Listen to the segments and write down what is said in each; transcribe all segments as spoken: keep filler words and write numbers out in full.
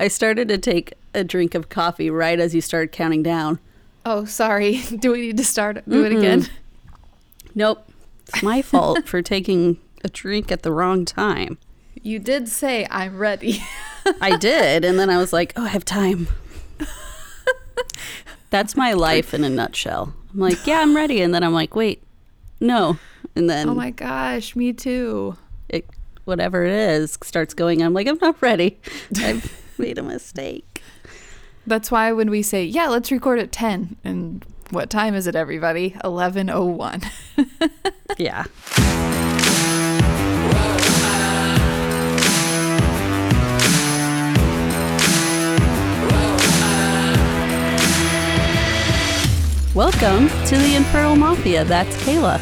I started to take a drink of coffee right as you started counting down. Oh, sorry. Do we need to start? Do Mm-mm. it again? Nope. It's my fault for taking a drink at the wrong time. You did say I'm ready. I did. And then I was like, oh, I have time. That's my life in a nutshell. I'm like, yeah, I'm ready. And then I'm like, wait, no. And then, oh my gosh, me too. It, whatever it is, starts going. I'm like, I'm not ready. I've made a mistake. That's why when we say, yeah, let's record at ten. And what time is it, everybody? eleven oh one. Yeah. Welcome to The Infertile Mafia. That's Kaela.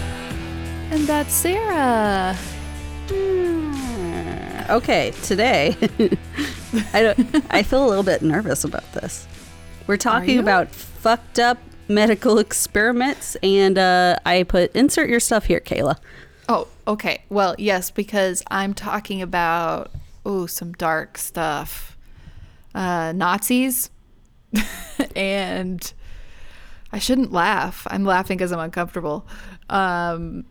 And that's Sarah. Mm. Okay, today, I don't. I feel a little bit nervous about this. We're talking about fucked up medical experiments, and uh, I put insert your stuff here, Kaela. Oh, okay. Well, yes, because I'm talking about oh some dark stuff, uh, Nazis, and. I shouldn't laugh. I'm laughing because I'm uncomfortable. Um,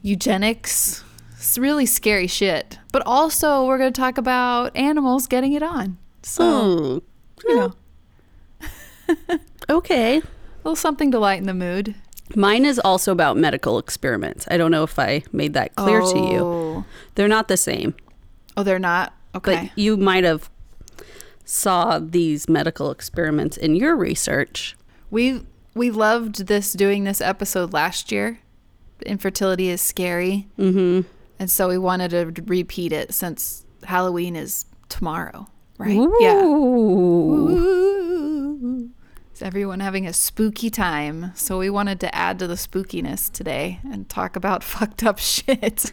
eugenics. It's really scary shit. But also, we're going to talk about animals getting it on. So, mm. you know. Okay. A little something to lighten the mood. Mine is also about medical experiments. I don't know if I made that clear oh. to you. They're not the same. Oh, they're not? Okay. But you might have saw these medical experiments in your research. We we loved this doing this episode last year. Infertility is scary. Mm-hmm. And so we wanted to repeat it since Halloween is tomorrow, right? Ooh. Yeah. Ooh. Is everyone having a spooky time? So we wanted to add to the spookiness today and talk about fucked up shit.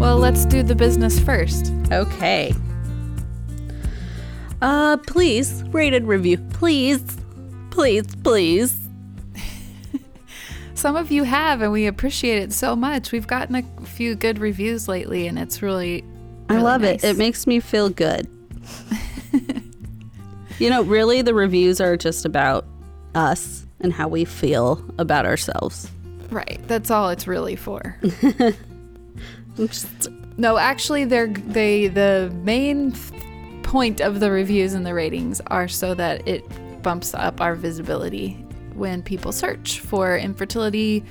Well, let's do the business first. Okay. Uh, please, rate and review. Please, please, please. Some of you have, and we appreciate it so much. We've gotten a few good reviews lately, and it's really, really I love nice. it. It makes me feel good. You know, really, the reviews are just about us and how we feel about ourselves. Right. That's all it's really for. Just, no, actually, they're they the main point of the reviews and the ratings are so that it bumps up our visibility when people search for infertility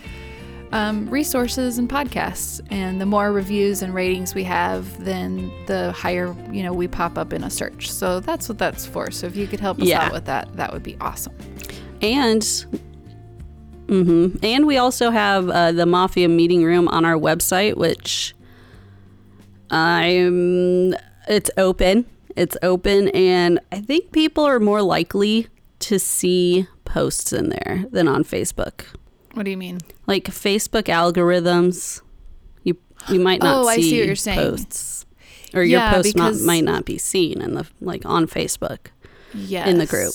um, resources and podcasts. And the more reviews and ratings we have, then the higher you know we pop up in a search. So that's what that's for. So if you could help us yeah. out with that, that would be awesome. And. Mm-hmm. And we also have uh, the Mafia Meeting Room on our website, which I'm. It's open. It's open, and I think people are more likely to see posts in there than on Facebook. What do you mean? Like Facebook algorithms, you you might not. Oh, see I see what you're saying. Posts, or yeah, your post not, might not be seen in the like on Facebook. Yes. In the group.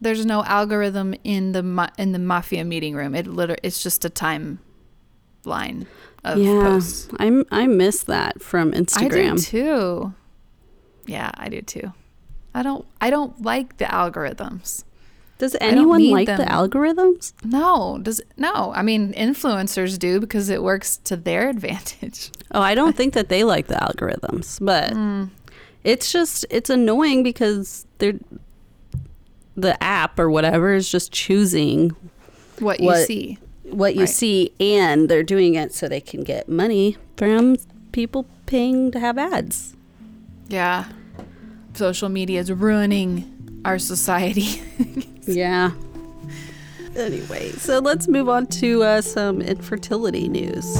There's no algorithm in the ma- in the Mafia Meeting Room. It liter- it's just a timeline of yeah, posts. I I miss that from Instagram. I do too. Yeah, I do too. I don't I don't like the algorithms. Does anyone like them. the algorithms? No, does no. I mean, influencers do because it works to their advantage. Oh, I don't think that they like the algorithms, but mm. it's just it's annoying because they're. The app or whatever is just choosing what you what, see, what you right. see, and they're doing it so they can get money from people paying to have ads. Yeah, social media is ruining our society. Yeah. Anyway, so let's move on to uh, some infertility news.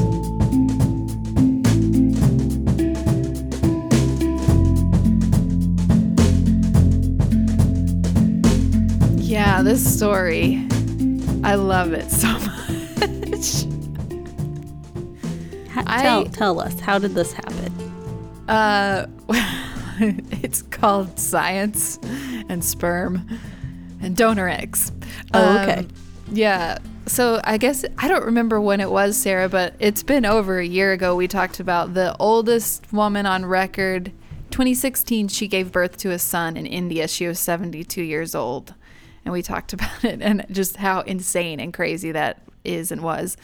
Yeah, this story, I love it so much. How, I, tell, tell us, how did this happen? Uh, It's called Science and Sperm. and donor eggs. Oh, okay. Um, yeah. So I guess, I don't remember when it was, Sarah, but it's been over a year ago. We talked about the oldest woman on record. twenty sixteen, she gave birth to a son in India. She was seventy-two years old. And we talked about it and just how insane and crazy that is and was.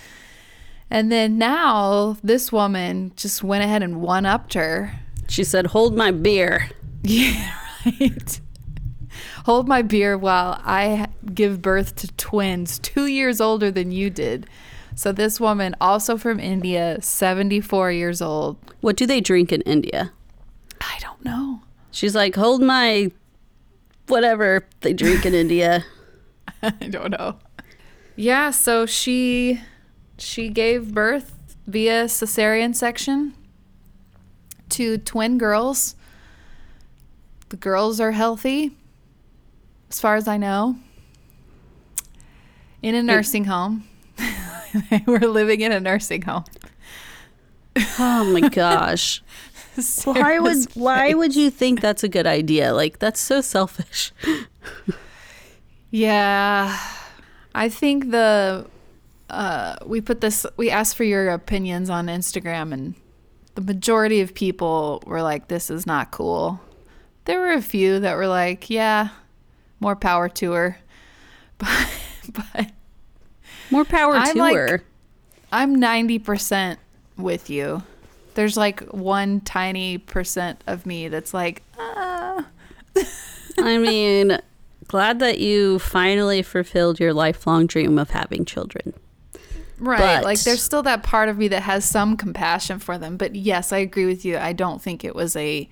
And then now this woman just went ahead and one-upped her. She said, hold my beer. Yeah, right. Hold my beer while I give birth to twins two years older than you did. So this woman, also from India, seventy-four years old. What do they drink in India? I don't know. She's like, hold my whatever they drink in India. I don't know. Yeah, so she she gave birth via cesarean section to twin girls. The girls are healthy, as far as I know, in a nursing home. They were living in a nursing home. Oh my gosh. Why would why would you think that's a good idea? Like, that's so selfish. Yeah. I think the uh, we put this we asked for your opinions on Instagram, and the majority of people were like, this is not cool. There were a few that were like, yeah, more power to her. But, but more power I'm to like, her. I'm ninety percent with you. There's like one tiny percent of me that's like, ah. I mean, glad that you finally fulfilled your lifelong dream of having children. Right. But, like, there's still that part of me that has some compassion for them. But yes, I agree with you. I don't think it was a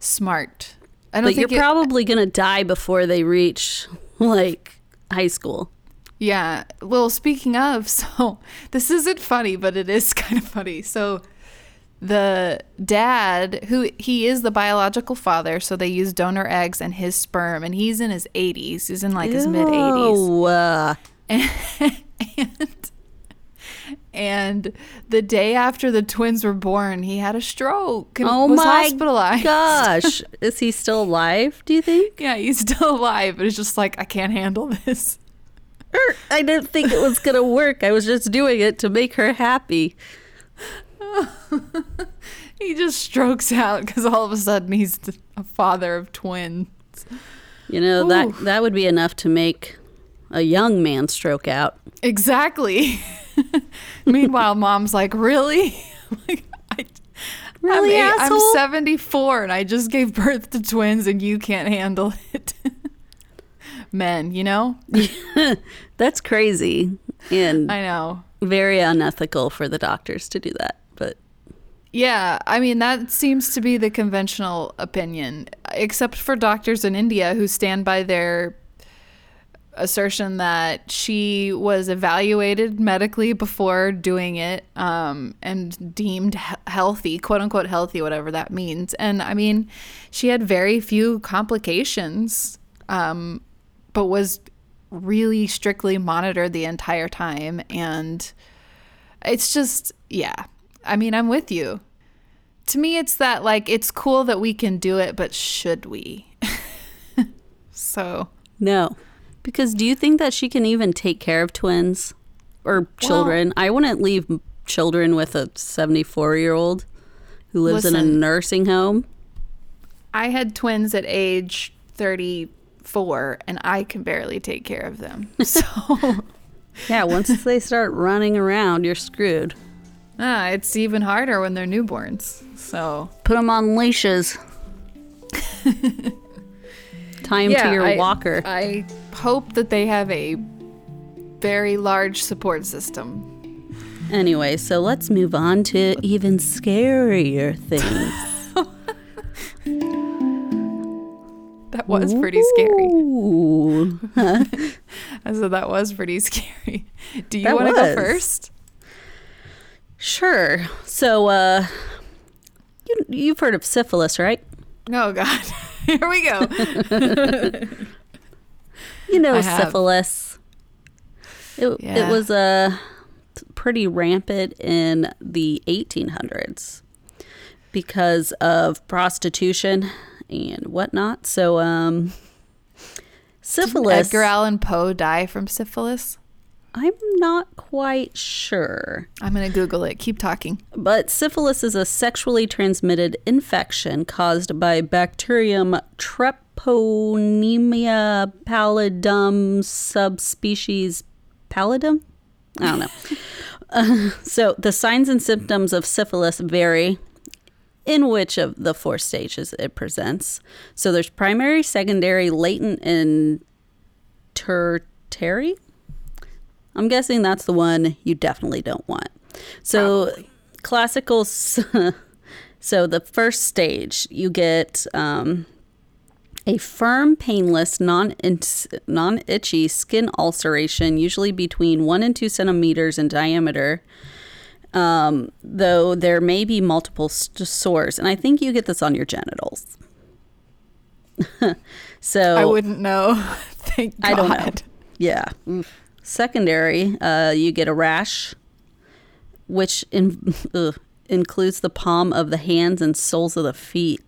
smart. I don't but think you're it, probably going to die before they reach, like, high school. Yeah. Well, speaking of, so this isn't funny, but it is kind of funny. So the dad, who he is the biological father, so they use donor eggs and his sperm, and he's in his eighties. He's in like his mid eighties. And, and and the day after the twins were born, he had a stroke and oh was my hospitalized. Gosh, is he still alive? Do you think? Yeah, he's still alive, but it's just like, I can't handle this. Er, I didn't think it was gonna work. I was just doing it to make her happy. He just strokes out because all of a sudden he's a father of twins. You know, Ooh. that that would be enough to make a young man stroke out. Exactly. Meanwhile, mom's like, really? I'm like, I, really, I'm, asshole? I'm seventy-four and I just gave birth to twins and you can't handle it. Men, you know? That's crazy. And I know. Very unethical for the doctors to do that. But yeah, I mean, that seems to be the conventional opinion, except for doctors in India who stand by their assertion that she was evaluated medically before doing it um, and deemed healthy, quote unquote healthy, whatever that means. And I mean, she had very few complications, um, but was really strictly monitored the entire time. And it's just, yeah. I mean, I'm with you. To me, it's that, like, it's cool that we can do it, but should we? So. No. Because do you think that she can even take care of twins or children? Well, I wouldn't leave children with a seventy-four-year-old who lives listen, in a nursing home. I had twins at age thirty-four, and I can barely take care of them. So. Yeah, once they start running around, you're screwed. Ah, it's even harder when they're newborns. So put them on leashes. Tie them yeah, to your I, walker. I hope that they have a very large support system. Anyway, so let's move on to even scarier things. That was pretty Ooh. Scary. I said that was pretty scary. Do you want to go first? Sure. So, uh, you, you've heard of syphilis, right? Oh, God. Here we go. You know, syphilis. It, yeah. it was uh, pretty rampant in the eighteen hundreds because of prostitution and whatnot. So, um, syphilis. Didn't Edgar Allan Poe die from syphilis? I'm not quite sure. I'm going to Google it. Keep talking. But syphilis is a sexually transmitted infection caused by bacterium Treponema pallidum subspecies pallidum? I don't know. uh, so the signs and symptoms of syphilis vary in which of the four stages it presents. So there's primary, secondary, latent, and tertiary. I'm guessing that's the one you definitely don't want. So Probably. classical, so the first stage, you get um, a firm, painless, non, non-itchy skin ulceration, usually between one and two centimeters in diameter, um, though there may be multiple st- sores. And I think you get this on your genitals. So I wouldn't know. Thank God. I don't know. Yeah. Oof. Secondary, uh, you get a rash, which in, ugh, includes the palm of the hands and soles of the feet.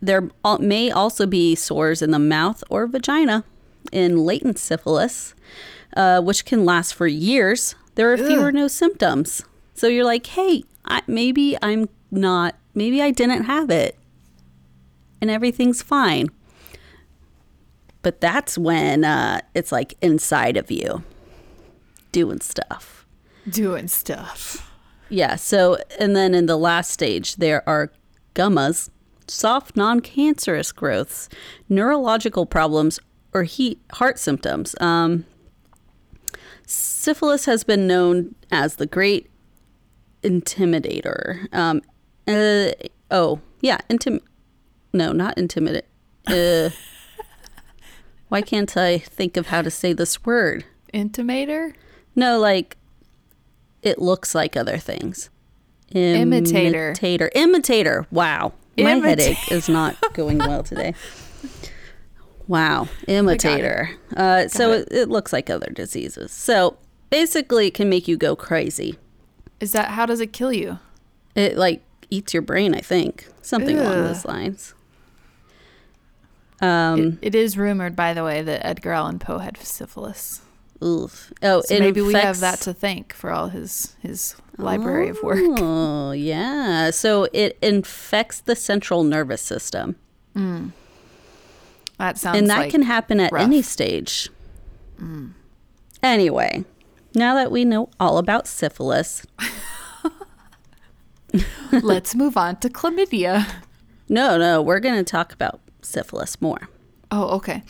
There al- may also be sores in the mouth or vagina in latent syphilis, uh, which can last for years. There are ugh. few or no symptoms. So you're like, hey, I, maybe I'm not, maybe I didn't have it, and everything's fine. But that's when uh, it's like inside of you doing stuff. Doing stuff. Yeah. So, and then in the last stage, there are gummas, soft non-cancerous growths, neurological problems, or heat, heart symptoms. Um, syphilis has been known as the great intimidator. Um, uh, oh, yeah. Intim- no, not intimidate. Uh, Why can't I think of how to say this word? Intimator? No, like, it looks like other things. Im- imitator. Imitator. Imitator. Wow. My Imita- headache is not going well today. Wow. Imitator. Uh, so it. It, it looks like other diseases. So basically it can make you go crazy. Is that, how does it kill you? It, like, eats your brain, I think. Something Ugh. along those lines. Um, it, it is rumored, by the way, that Edgar Allan Poe had syphilis. Oof. Oh, so maybe infects... we have that to thank for all his, his library oh, of work. Oh, yeah. So it infects the central nervous system. Mm. That sounds And that like can happen at rough. any stage. Mm. Anyway, now that we know all about syphilis. Let's move on to chlamydia. No, no, we're going to talk about syphilis more. Oh, okay.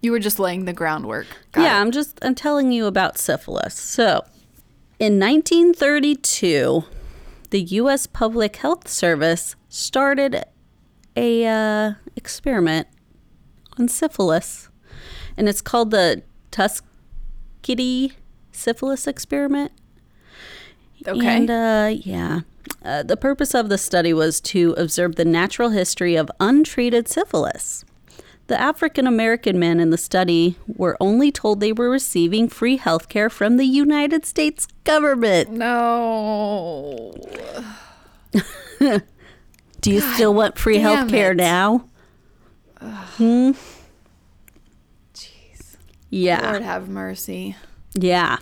You were just laying the groundwork. Got yeah, it. I'm just I'm telling you about syphilis. So, in nineteen thirty-two, the U S Public Health Service started a uh, experiment on syphilis, and it's called the Tuskegee syphilis experiment. Okay. And uh, yeah. Uh, the purpose of the study was to observe the natural history of untreated syphilis. The African-American men in the study were only told they were receiving free health care from the United States government. No. Do you God, still want free health care now? Hmm? Jeez. Yeah. Lord have mercy. Yeah.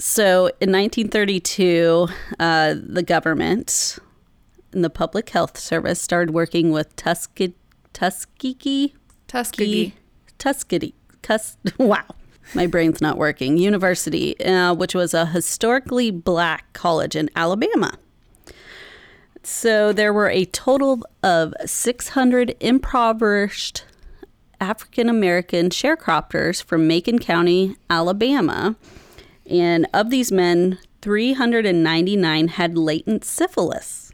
So in nineteen thirty-two, uh, the government and the Public Health Service started working with Tuske- Tuskegee? Tuskegee. Tuskegee. Tus- wow. My brain's not working. University, uh, which was a historically black college in Alabama. So there were a total of six hundred impoverished African-American sharecroppers from Macon County, Alabama. And of these men, three hundred ninety-nine had latent syphilis,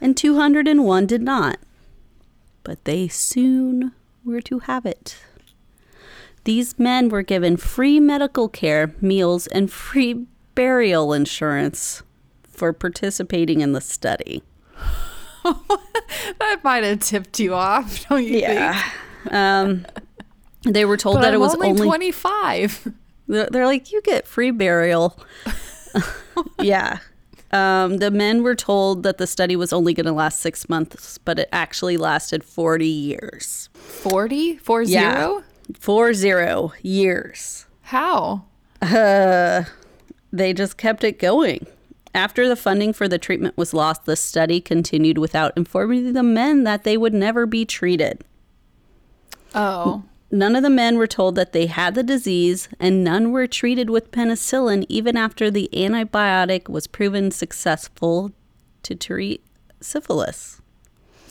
and two hundred one did not. But they soon were to have it. These men were given free medical care, meals, and free burial insurance for participating in the study. That might have tipped you off, don't you yeah. think? Um, they were told but that I'm it was only... only twenty-five. They're like, you get free burial. Yeah. Um, the men were told that the study was only going to last six months, but it actually lasted forty years. forty? Four yeah. zero? Four zero years. How? Uh, they just kept it going. After the funding for the treatment was lost, the study continued without informing the men that they would never be treated. Oh. None of the men were told that they had the disease, and none were treated with penicillin even after the antibiotic was proven successful to treat syphilis.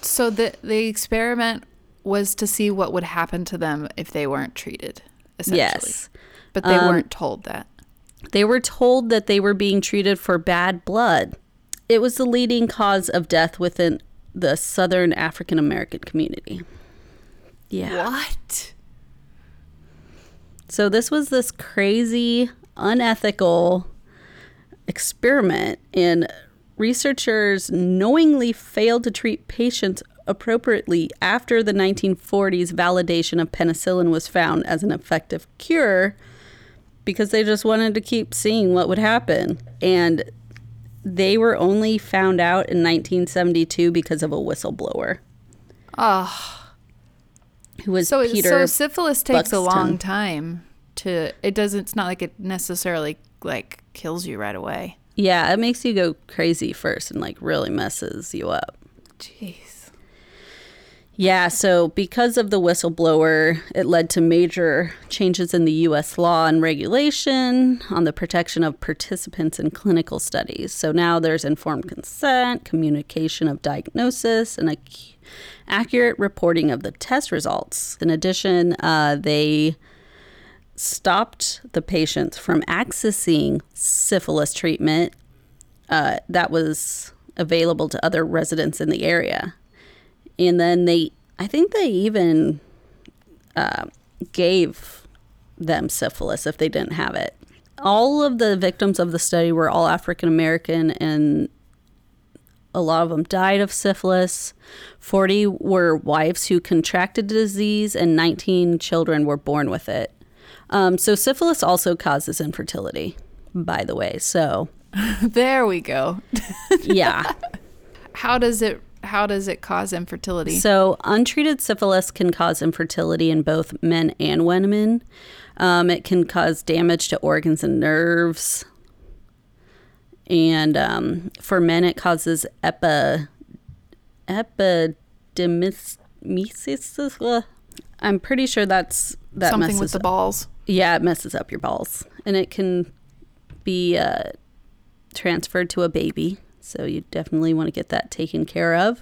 So the, the experiment was to see what would happen to them if they weren't treated, essentially. Yes. But they um, weren't told that. They were told that they were being treated for bad blood. It was the leading cause of death within the Southern African American community. Yeah. What? So this was this crazy, unethical experiment, and researchers knowingly failed to treat patients appropriately after the nineteen forties validation of penicillin was found as an effective cure, because they just wanted to keep seeing what would happen. And they were only found out in nineteen seventy-two because of a whistleblower. Oh. Who was so, Peter So syphilis Buxton. Takes a long time to, it doesn't, it's not like it necessarily like kills you right away. Yeah, it makes you go crazy first and like really messes you up. Jeez. Yeah, so because of the whistleblower, it led to major changes in the U S law and regulation on the protection of participants in clinical studies. So now there's informed consent, communication of diagnosis, and ac- accurate reporting of the test results. In addition, uh, they stopped the patients from accessing syphilis treatment uh, that was available to other residents in the area. And then they, I think they even uh, gave them syphilis if they didn't have it. All of the victims of the study were all African American, and a lot of them died of syphilis. forty were wives who contracted the disease, and nineteen children were born with it. Um, so syphilis also causes infertility, by the way. So there we go. Yeah. How does it How does it cause infertility? So untreated syphilis can cause infertility in both men and women. Um, it can cause damage to organs and nerves. And um, for men, it causes epi, epidemismesis. I'm pretty sure that's that something messes with the up. balls. Yeah, it messes up your balls. And it can be uh, transferred to a baby. So you definitely want to get that taken care of.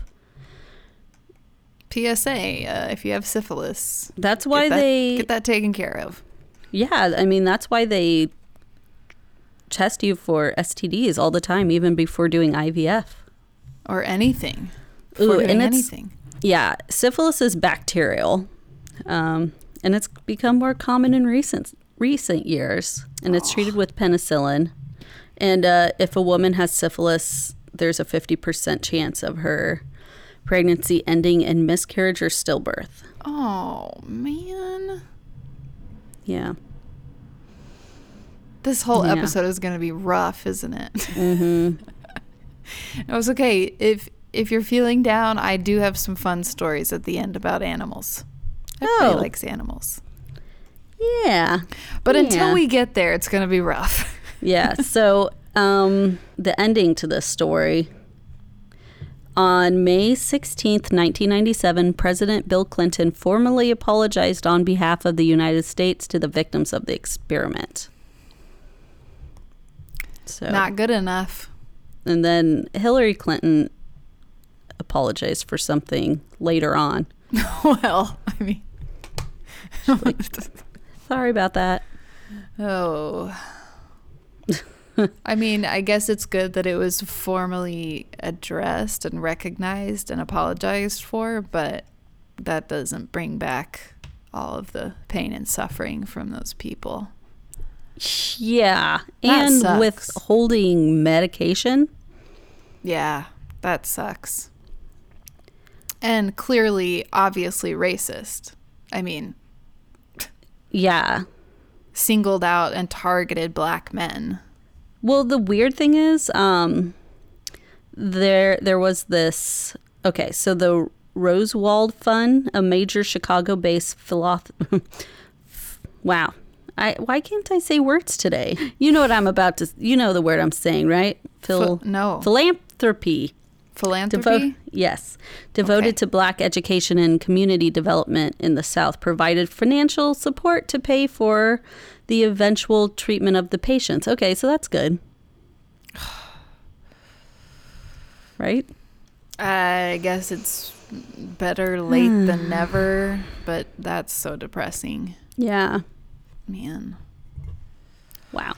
P S A, uh, if you have syphilis. That's why get that, they... Get that taken care of. Yeah, I mean, that's why they test you for S T Ds all the time, even before doing I V F. Or anything. Ooh, and anything. Yeah, syphilis is bacterial. Um, and it's become more common in recent, recent years. And oh. It's treated with penicillin. And uh, if a woman has syphilis, there's a fifty percent chance of her pregnancy ending in miscarriage or stillbirth. Oh, man. Yeah. This whole yeah. episode is going to be rough, isn't it? Mm-hmm. No, it's okay. If, if you're feeling down, I do have some fun stories at the end about animals. Everybody oh. likes animals. Yeah. But yeah. until we get there, it's going to be rough. Yeah, so um, the ending to this story. On May sixteenth, nineteen ninety-seven, President Bill Clinton formally apologized on behalf of the United States to the victims of the experiment. So not good enough. And then Hillary Clinton apologized for something later on. Well, I mean. Like, sorry about that. Oh. I mean, I guess it's good that it was formally addressed and recognized and apologized for, but that doesn't bring back all of the pain and suffering from those people. Yeah. That and sucks. Withholding medication. Yeah, that sucks. And clearly, obviously racist. I mean. Yeah. Singled out and targeted black men. Well, the weird thing is, um, there there was this, okay, so the Rosenwald Fund, a major Chicago-based philosopher, wow, I why can't I say words today? You know what I'm about to, you know the word I'm saying, right? Phil, F- no. Philanthropy. Philanthropy? Devo- yes. Devoted okay. to Black education and community development in the South, provided financial support to pay for the eventual treatment of the patients. Okay, so that's good. Right? I guess it's better late than never, but that's so depressing. Yeah. Man. Wow.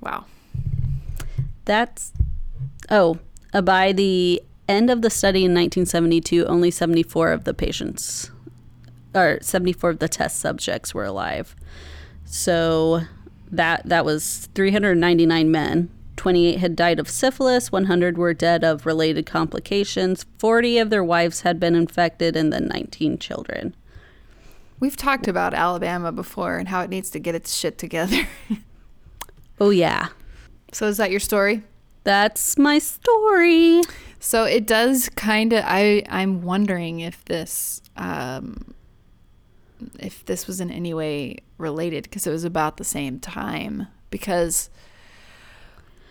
Wow. That's... Oh, uh, by the end of the study in nineteen seventy-two, only seventy-four of the patients, or seventy-four of the test subjects were alive. So that that was three hundred ninety-nine men. twenty-eight had died of syphilis, one hundred were dead of related complications, forty of their wives had been infected, and then nineteen children. We've talked about Alabama before and how it needs to get its shit together. Oh, yeah. So is that your story? That's my story. So it does kind of, I, I'm wondering if this, um, if this was in any way related, because it was about the same time, because...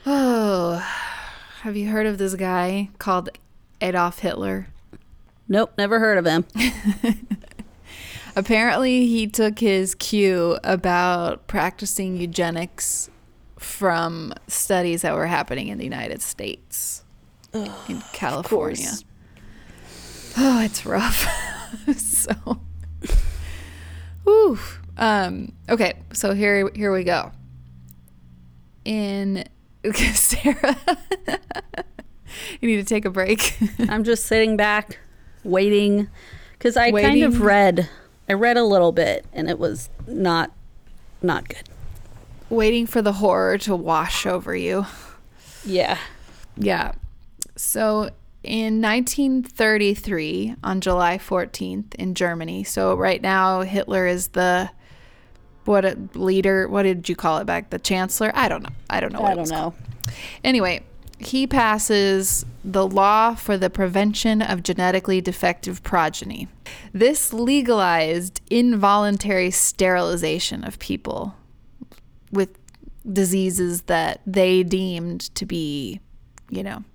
Oh, have you heard of this guy called Adolf Hitler? Nope, never heard of him. Apparently, he took his cue about practicing eugenics from studies that were happening in the United States, Ugh, in California. Oh, it's rough. So, whew. Um, okay, so here, here we go. In... Sarah, you need to take a break. I'm just sitting back, waiting, because I waiting. kind of read. I read a little bit, and it was not, not good. Waiting for the horror to wash over you. Yeah, yeah. So in nineteen thirty-three, on July fourteenth, in Germany. So right now, Hitler is the. What a leader, what did you call it back? The chancellor? I don't know. I don't know what I don't it's know. Called. Anyway, he passes the law for the prevention of genetically defective progeny. This legalized involuntary sterilization of people with diseases that they deemed to be, you know,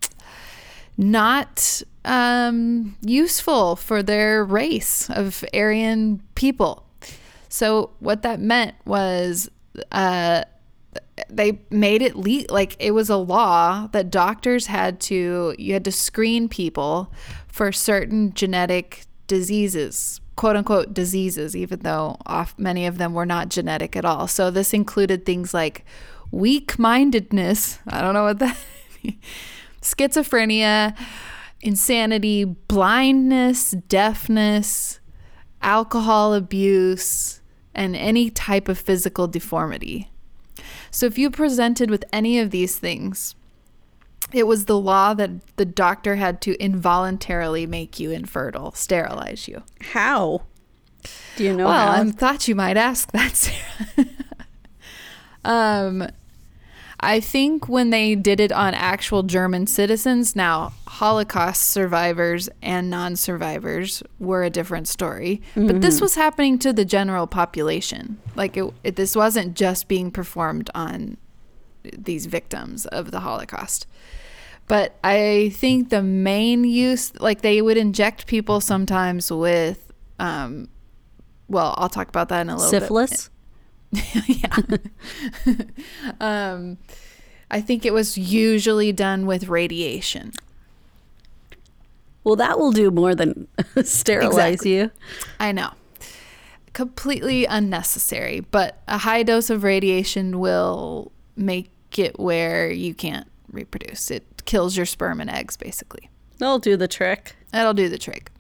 not um, useful for their race of Aryan people. So what that meant was uh, they made it le- like it was a law that doctors had to, you had to screen people for certain genetic diseases, quote unquote diseases, even though off, many of them were not genetic at all. So this included things like weak-mindedness, I don't know what that means, schizophrenia, insanity, blindness, deafness, alcohol abuse, and any type of physical deformity. So if you presented with any of these things, it was the law that the doctor had to involuntarily make you infertile, sterilize you. How? Do you know well, how? Well, I thought you might ask that, Sarah. um, I think when they did it on actual German citizens, now Holocaust survivors and non-survivors were a different story, mm-hmm. but this was happening to the general population. Like it, it, this wasn't just being performed on these victims of the Holocaust. But I think the main use, like they would inject people sometimes with, um, well, I'll talk about that in a little Syphilis? bit. Syphilis? Yeah. um, I think it was usually done with radiation. Well, that will do more than sterilize exactly. you. I know. Completely unnecessary, but a high dose of radiation will make it where you can't reproduce. It kills your sperm and eggs, basically. That'll do the trick. That'll do the trick.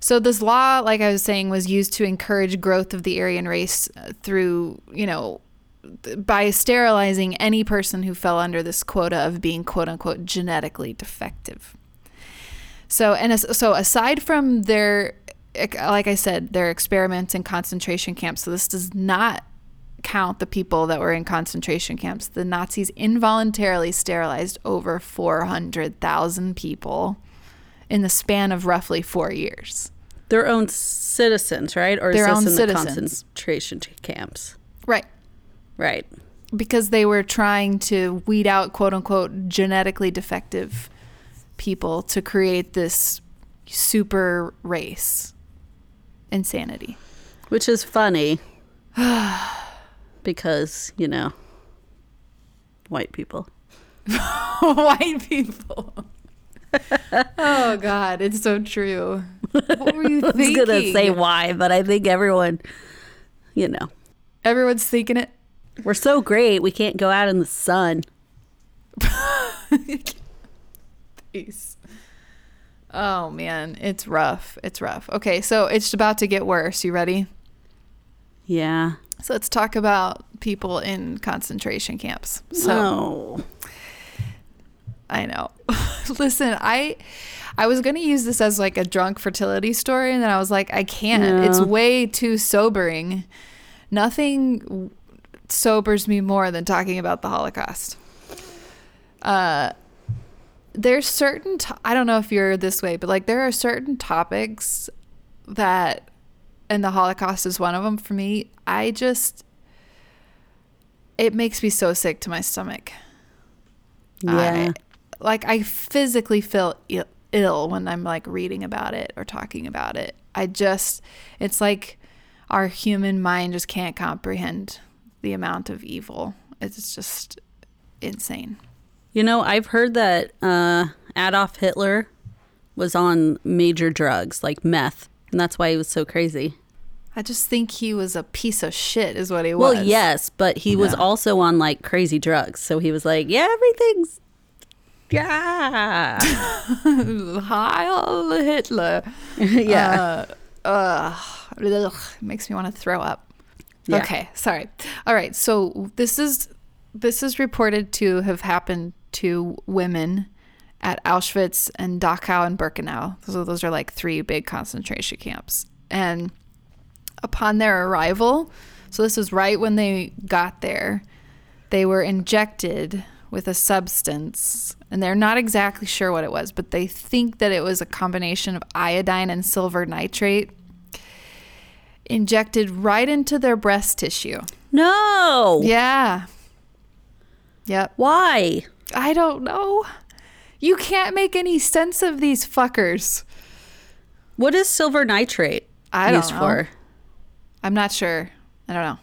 So this law, like I was saying, was used to encourage growth of the Aryan race through, you know, by sterilizing any person who fell under this quota of being, quote unquote, genetically defective. So and so aside from their, like I said, their experiments in concentration camps, so this does not count the people that were in concentration camps, the Nazis involuntarily sterilized over four hundred thousand people in the span of roughly four years. Their own citizens, right? Or their own citizens. The concentration camps. Right. Right. Because they were trying to weed out, quote unquote, genetically defective people to create this super race. Insanity. Which is funny. Because, you know, white people. White people. Oh, God, it's so true. What were you thinking? I was going to say why, but I think everyone, you know. Everyone's thinking it. We're so great, we can't go out in the sun. Peace. Oh, man, it's rough. It's rough. Okay, so it's about to get worse. You ready? Yeah. So let's talk about people in concentration camps. So, oh. I know. Listen, I I was going to use this as like a drunk fertility story, and then I was like, I can't. No. It's way too sobering. Nothing sobers me more than talking about the Holocaust. Uh, there's certain, to- I don't know if you're this way, but like there are certain topics that, and the Holocaust is one of them for me, I just, it makes me so sick to my stomach. Yeah. I, like I physically feel Ill, ill when I'm like reading about it or talking about it. I just, it's like our human mind just can't comprehend the amount of evil. It's just insane. You know, I've heard that uh, Adolf Hitler was on major drugs like meth, and that's why he was so crazy. I just think he was a piece of shit is what he was. Well, yes, but he yeah. was also on, like, crazy drugs. So he was like, yeah, everything's... Yeah. Heil Hitler. Yeah. Uh, uh, ugh, makes me want to throw up. Yeah. Okay, sorry. All right, so this is this is reported to have happened to women at Auschwitz and Dachau and Birkenau. So those are, like, three big concentration camps. And... upon their arrival, so this was right when they got there, they were injected with a substance, and they're not exactly sure what it was, but they think that it was a combination of iodine and silver nitrate injected right into their breast tissue. No! Yeah. Yep. Why? I don't know. You can't make any sense of these fuckers. What is silver nitrate I used don't know. for? I'm not sure. I don't know.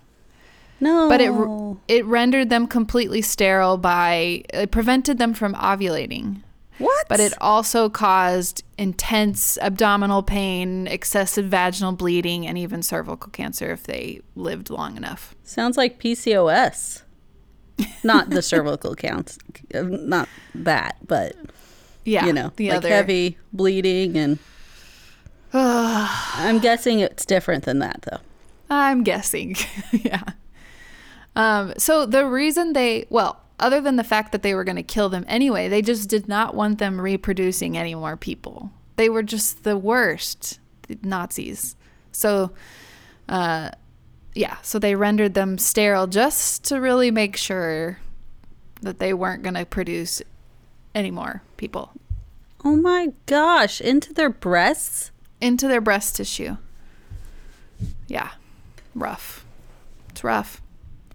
No. But it it rendered them completely sterile by, it prevented them from ovulating. What? But it also caused intense abdominal pain, excessive vaginal bleeding, and even cervical cancer if they lived long enough. Sounds like P C O S. Not the cervical counts, not that, but, yeah, you know, the like other... heavy bleeding and... I'm guessing it's different than that, though. I'm guessing. Yeah. Um, so the reason they, well, other than the fact that they were going to kill them anyway, they just did not want them reproducing any more people. They were just the worst, the Nazis. So, uh, yeah, so they rendered them sterile just to really make sure that they weren't going to produce any more people. Oh my gosh, into their breasts? Into their breast tissue. Yeah, rough. It's rough.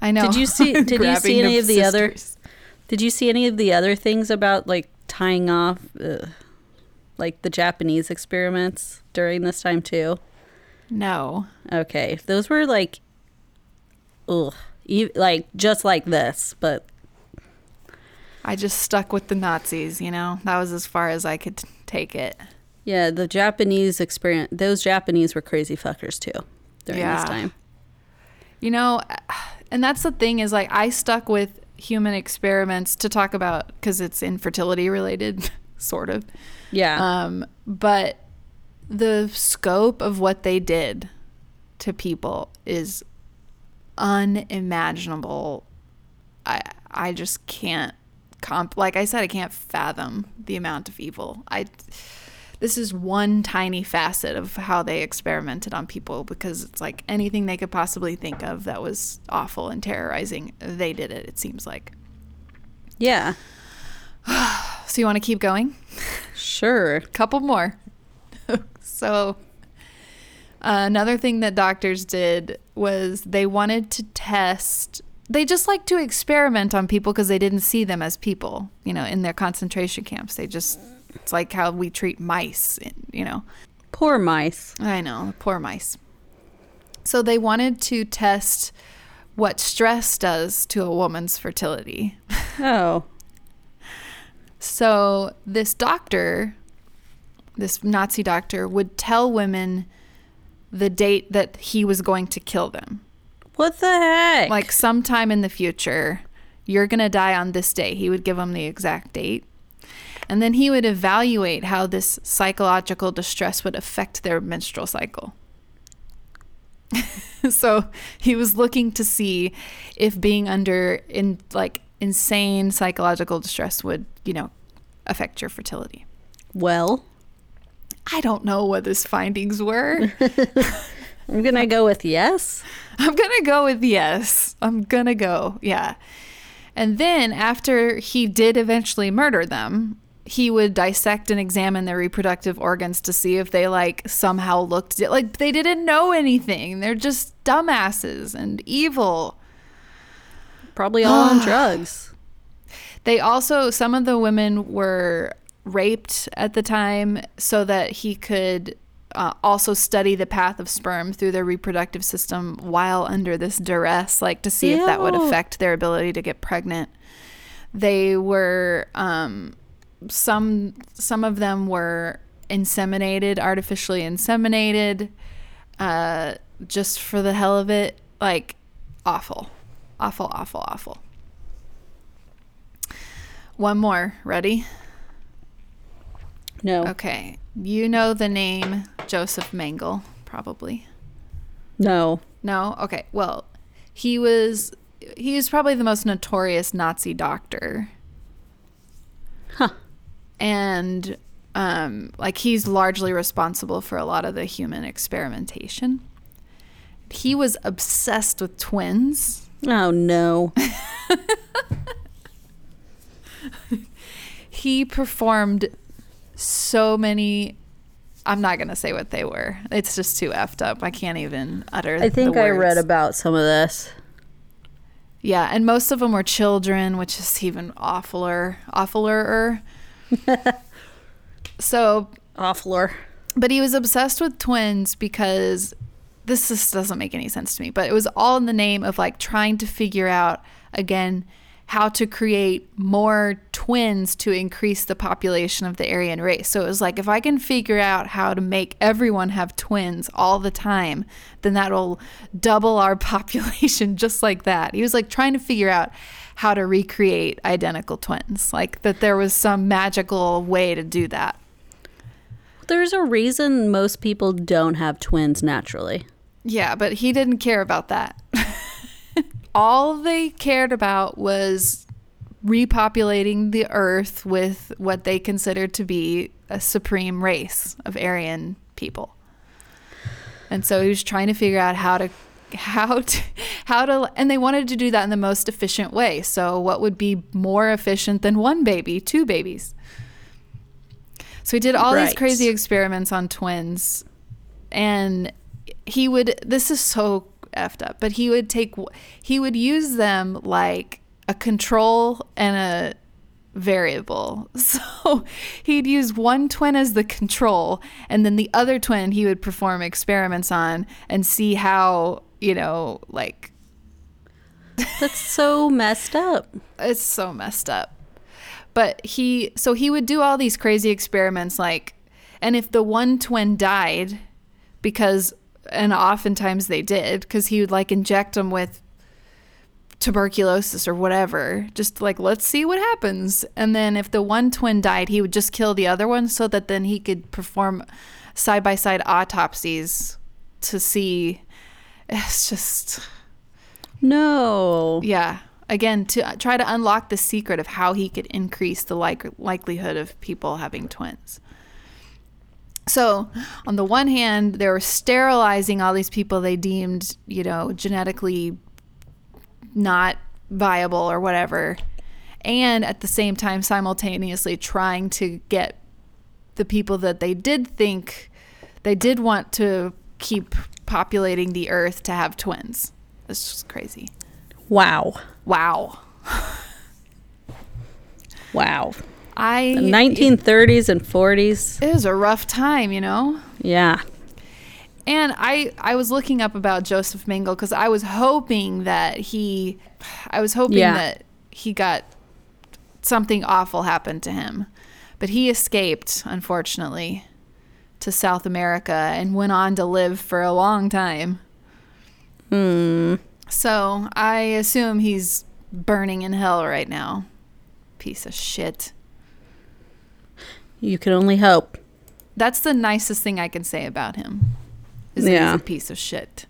I know. Did you see? Did you see any of the sisters. other? Did you see any of the other things about like tying off, ugh, like the Japanese experiments during this time too? No. Okay, those were like, ugh, e- like just like this, but. I just stuck with the Nazis, you know? That was as far as I could t- take it. Yeah, the Japanese experience, those Japanese were crazy fuckers too during yeah. this time. You know, and that's the thing is like I stuck with human experiments to talk about because it's infertility related, sort of. Yeah. Um, but the scope of what they did to people is unimaginable. I I just can't. Comp- like I said, I can't fathom the amount of evil. I this is one tiny facet of how they experimented on people, because it's like anything they could possibly think of that was awful and terrorizing, they did it, it seems like. Yeah. So you want to keep going? Sure. Couple more. So uh, another thing that doctors did was they wanted to test, they just like to experiment on people because they didn't see them as people, you know, in their concentration camps. They just, it's like how we treat mice, you know. Poor mice. I know, poor mice. So they wanted to test what stress does to a woman's fertility. Oh. So this doctor, this Nazi doctor, would tell women the date that he was going to kill them. What the heck? Like sometime in the future, you're going to die on this day. He would give them the exact date. And then he would evaluate how this psychological distress would affect their menstrual cycle. So he was looking to see if being under in like insane psychological distress would, you know, affect your fertility. Well, I don't know what his findings were. I'm going to go with yes. I'm going to go with yes. I'm going to go. Yeah. And then after he did eventually murder them, he would dissect and examine their reproductive organs to see if they like somehow looked like they didn't know anything. They're just dumbasses and evil. Probably all on drugs. They also, some of the women were raped at the time so that he could Uh, also study the path of sperm through their reproductive system while under this duress, like to see Ew. If that would affect their ability to get pregnant. They were, um, some some of them were inseminated, artificially inseminated, uh, just for the hell of it. Like, awful, awful, awful, awful. One more. Ready? No. Okay. You know the name Joseph Mengele, probably. No. No? Okay. Well, he was he was probably the most notorious Nazi doctor. Huh. And um, like he's largely responsible for a lot of the human experimentation. He was obsessed with twins. Oh, no. He performed so many, I'm not going to say what they were. It's just too effed up. I can't even utter the I think the words. I read about some of this. Yeah, and most of them were children, which is even awfuler. Awfuler-er. So. Awfuler. But he was obsessed with twins because, this just doesn't make any sense to me, but it was all in the name of like trying to figure out, again, how to create more twins to increase the population of the Aryan race. So it was like, if I can figure out how to make everyone have twins all the time, then that'll double our population just like that. He was like trying to figure out how to recreate identical twins, like that there was some magical way to do that. There's a reason most people don't have twins naturally. Yeah, but he didn't care about that. All they cared about was repopulating the earth with what they considered to be a supreme race of Aryan people. And so he was trying to figure out how to, how to, how to, and they wanted to do that in the most efficient way. So what would be more efficient than one baby, two babies? So he did all right. these crazy experiments on twins, and he would, this is so effed up, but he would take he would use them like a control and a variable. So he'd use one twin as the control, and then the other twin he would perform experiments on and see how, you know, like that's so messed up. It's so messed up. But he so he would do all these crazy experiments, like, and if the one twin died, because and oftentimes they did, because he would like inject them with tuberculosis or whatever, just like, let's see what happens. And then if the one twin died, he would just kill the other one so that then he could perform side-by-side autopsies to see. It's just no. Yeah. Again, to try to unlock the secret of how he could increase the like likelihood of people having twins. So on the one hand, they were sterilizing all these people they deemed, you know, genetically not viable or whatever. And at the same time, simultaneously trying to get the people that they did think they did want to keep populating the earth to have twins. It's just crazy. Wow. Wow. Wow. I, the nineteen thirties and forties. It was a rough time, you know? Yeah. And I, I was looking up about Joseph Mengele because I was hoping that he, I was hoping yeah. that he got something awful happened to him. But he escaped, unfortunately, to South America and went on to live for a long time. Hmm. So I assume he's burning in hell right now. Piece of shit. You can only hope. That's the nicest thing I can say about him. Is yeah. He's a piece of shit.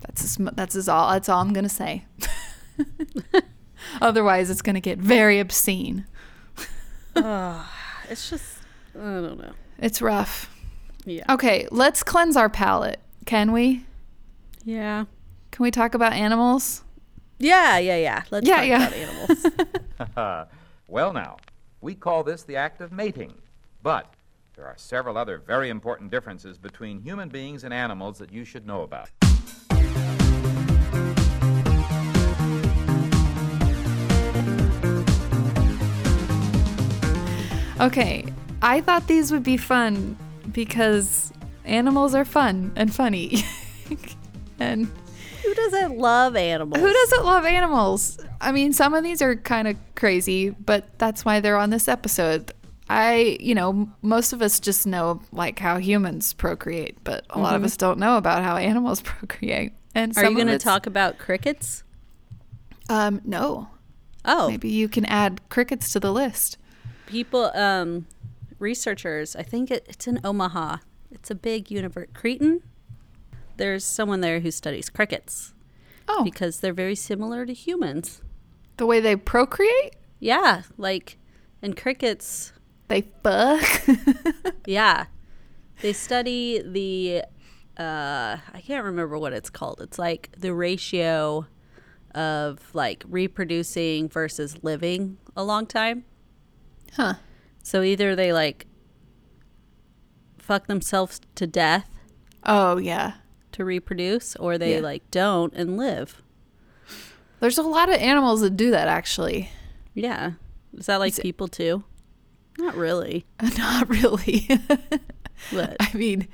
That's his, that's his all. That's all I'm gonna say. Otherwise, it's gonna get very obscene. Oh, it's just I don't know. It's rough. Yeah. Okay, let's cleanse our palate. Can we? Yeah. Can we talk about animals? Yeah, yeah, yeah. Let's yeah, talk yeah. about animals. Well, now, we call this the act of mating, but there are several other very important differences between human beings and animals that you should know about. Okay, I thought these would be fun because animals are fun and funny. And who doesn't love animals? Who doesn't love animals? I mean, some of these are kind of crazy, but that's why they're on this episode. I, you know, most of us just know like how humans procreate, but a mm-hmm. lot of us don't know about how animals procreate. And some are you going to talk about crickets? Um, no. Oh, maybe you can add crickets to the list. People, um, researchers. I think it, it's in Omaha. It's a big universe. Cretan. There's someone there who studies crickets. Oh. Because they're very similar to humans. The way they procreate? Yeah. Like, and crickets... They fuck? Yeah. They study the... Uh, I can't remember what it's called. It's like the ratio of, like, reproducing versus living a long time. Huh. So either they, like, fuck themselves to death. Oh, yeah. To reproduce, or they yeah. like don't and live. There's a lot of animals that do that, actually. Yeah. Is that like Is people it, too? Not really. Not really. But I mean,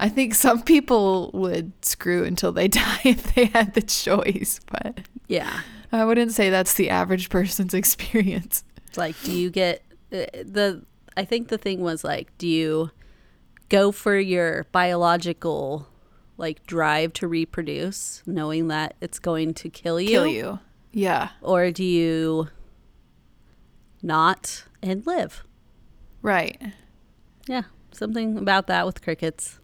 I think some people would screw until they die if they had the choice, but yeah, I wouldn't say that's the average person's experience. Like, do you get uh, the? I think the thing was like, do you go for your biological? Like drive to reproduce, knowing that it's going to kill you. Kill you. Yeah. Or do you not and live? Right. Yeah. Something about that with crickets.